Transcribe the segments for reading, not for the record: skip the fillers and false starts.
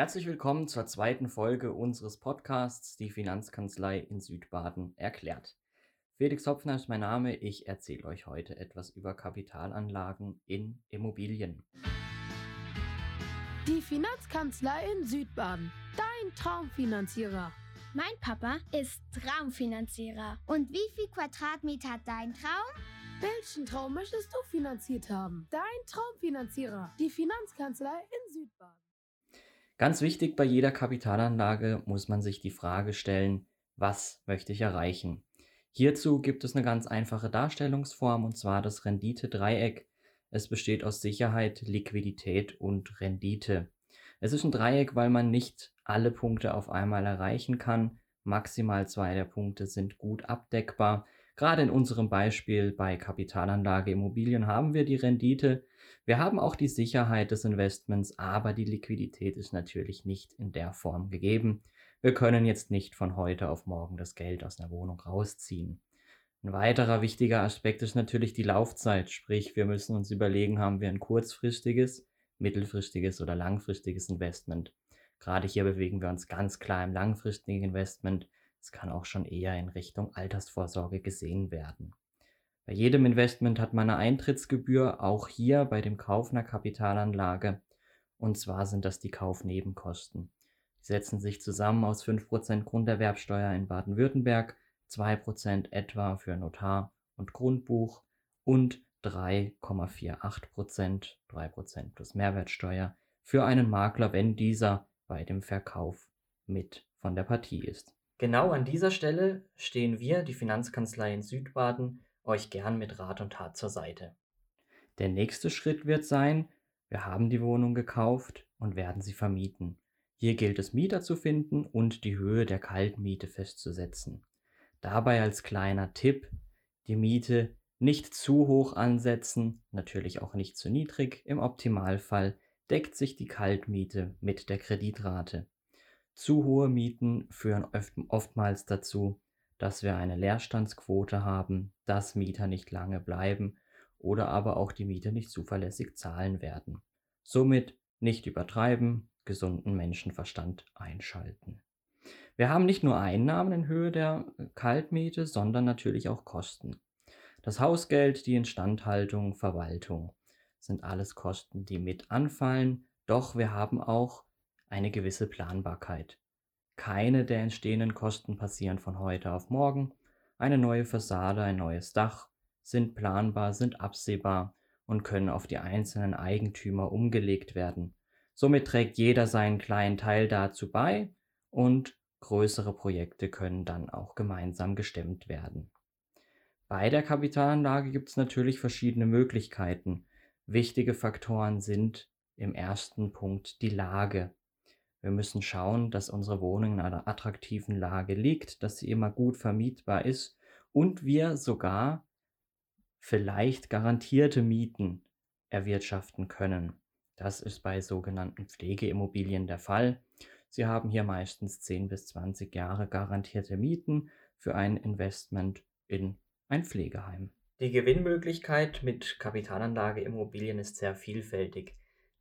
Herzlich willkommen zur zweiten Folge unseres Podcasts Die Finanzkanzlei in Südbaden erklärt. Felix Hopfner ist mein Name, ich erzähle euch heute etwas über Kapitalanlagen in Immobilien. Die Finanzkanzlei in Südbaden, dein Traumfinanzierer. Mein Papa ist Traumfinanzierer. Und wie viel Quadratmeter hat dein Traum? Welchen Traum möchtest du finanziert haben? Dein Traumfinanzierer, die Finanzkanzlei in Südbaden. Ganz wichtig, bei jeder Kapitalanlage muss man sich die Frage stellen, was möchte ich erreichen? Hierzu gibt es eine ganz einfache Darstellungsform, und zwar das Rendite-Dreieck. Es besteht aus Sicherheit, Liquidität und Rendite. Es ist ein Dreieck, weil man nicht alle Punkte auf einmal erreichen kann. Maximal 2 der Punkte sind gut abdeckbar. Gerade in unserem Beispiel bei Kapitalanlage Immobilien haben wir die Rendite. Wir haben auch die Sicherheit des Investments, aber die Liquidität ist natürlich nicht in der Form gegeben. Wir können jetzt nicht von heute auf morgen das Geld aus einer Wohnung rausziehen. Ein weiterer wichtiger Aspekt ist natürlich die Laufzeit. Sprich, wir müssen uns überlegen, haben wir ein kurzfristiges, mittelfristiges oder langfristiges Investment. Gerade hier bewegen wir uns ganz klar im langfristigen Investment. Es kann auch schon eher in Richtung Altersvorsorge gesehen werden. Bei jedem Investment hat man eine Eintrittsgebühr, auch hier bei dem Kauf einer Kapitalanlage. Und zwar sind das die Kaufnebenkosten. Die setzen sich zusammen aus 5% Grunderwerbsteuer in Baden-Württemberg, 2% etwa für Notar und Grundbuch und 3,48%, 3% plus Mehrwertsteuer für einen Makler, wenn dieser bei dem Verkauf mit von der Partie ist. Genau an dieser Stelle stehen wir, die Finanzkanzlei in Südbaden, euch gern mit Rat und Tat zur Seite. Der nächste Schritt wird sein, wir haben die Wohnung gekauft und werden sie vermieten. Hier gilt es, Mieter zu finden und die Höhe der Kaltmiete festzusetzen. Dabei als kleiner Tipp, die Miete nicht zu hoch ansetzen, natürlich auch nicht zu niedrig. Im Optimalfall deckt sich die Kaltmiete mit der Kreditrate. Zu hohe Mieten führen oftmals dazu, dass wir eine Leerstandsquote haben, dass Mieter nicht lange bleiben oder aber auch die Miete nicht zuverlässig zahlen werden. Somit nicht übertreiben, gesunden Menschenverstand einschalten. Wir haben nicht nur Einnahmen in Höhe der Kaltmiete, sondern natürlich auch Kosten. Das Hausgeld, die Instandhaltung, Verwaltung sind alles Kosten, die mit anfallen, doch wir haben auch eine gewisse Planbarkeit. Keine der entstehenden Kosten passieren von heute auf morgen. Eine neue Fassade, ein neues Dach sind planbar, sind absehbar und können auf die einzelnen Eigentümer umgelegt werden. Somit trägt jeder seinen kleinen Teil dazu bei und größere Projekte können dann auch gemeinsam gestemmt werden. Bei der Kapitalanlage gibt es natürlich verschiedene Möglichkeiten. Wichtige Faktoren sind im ersten Punkt die Lage. Wir müssen schauen, dass unsere Wohnung in einer attraktiven Lage liegt, dass sie immer gut vermietbar ist und wir sogar vielleicht garantierte Mieten erwirtschaften können. Das ist bei sogenannten Pflegeimmobilien der Fall. Sie haben hier meistens 10 bis 20 Jahre garantierte Mieten für ein Investment in ein Pflegeheim. Die Gewinnmöglichkeit mit Kapitalanlage Immobilien ist sehr vielfältig.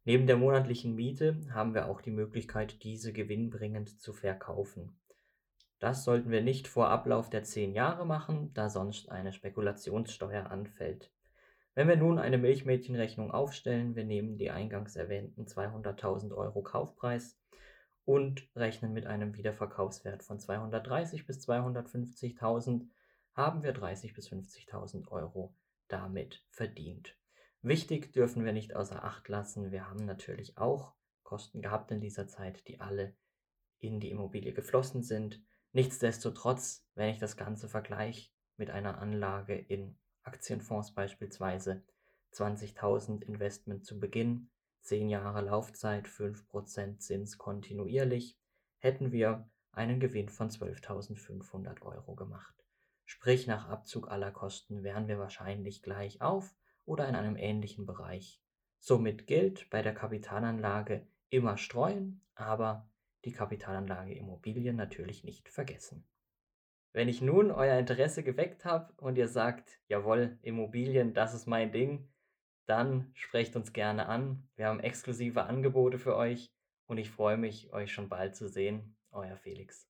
Neben der monatlichen Miete haben wir auch die Möglichkeit, diese gewinnbringend zu verkaufen. Das sollten wir nicht vor Ablauf der 10 Jahre machen, da sonst eine Spekulationssteuer anfällt. Wenn wir nun eine Milchmädchenrechnung aufstellen, wir nehmen die eingangs erwähnten 200.000 Euro Kaufpreis und rechnen mit einem Wiederverkaufswert von 230.000 bis 250.000, haben wir 30.000 bis 50.000 Euro damit verdient. Wichtig dürfen wir nicht außer Acht lassen, wir haben natürlich auch Kosten gehabt in dieser Zeit, die alle in die Immobilie geflossen sind. Nichtsdestotrotz, wenn ich das Ganze vergleiche mit einer Anlage in Aktienfonds beispielsweise, 20.000 Investment zu Beginn, 10 Jahre Laufzeit, 5% Zins kontinuierlich, hätten wir einen Gewinn von 12.500 Euro gemacht. Sprich, nach Abzug aller Kosten wären wir wahrscheinlich gleich auf oder in einem ähnlichen Bereich. Somit gilt bei der Kapitalanlage immer streuen, aber die Kapitalanlage Immobilien natürlich nicht vergessen. Wenn ich nun euer Interesse geweckt habe und ihr sagt, jawohl, Immobilien, das ist mein Ding, dann sprecht uns gerne an. Wir haben exklusive Angebote für euch und ich freue mich, euch schon bald zu sehen. Euer Felix.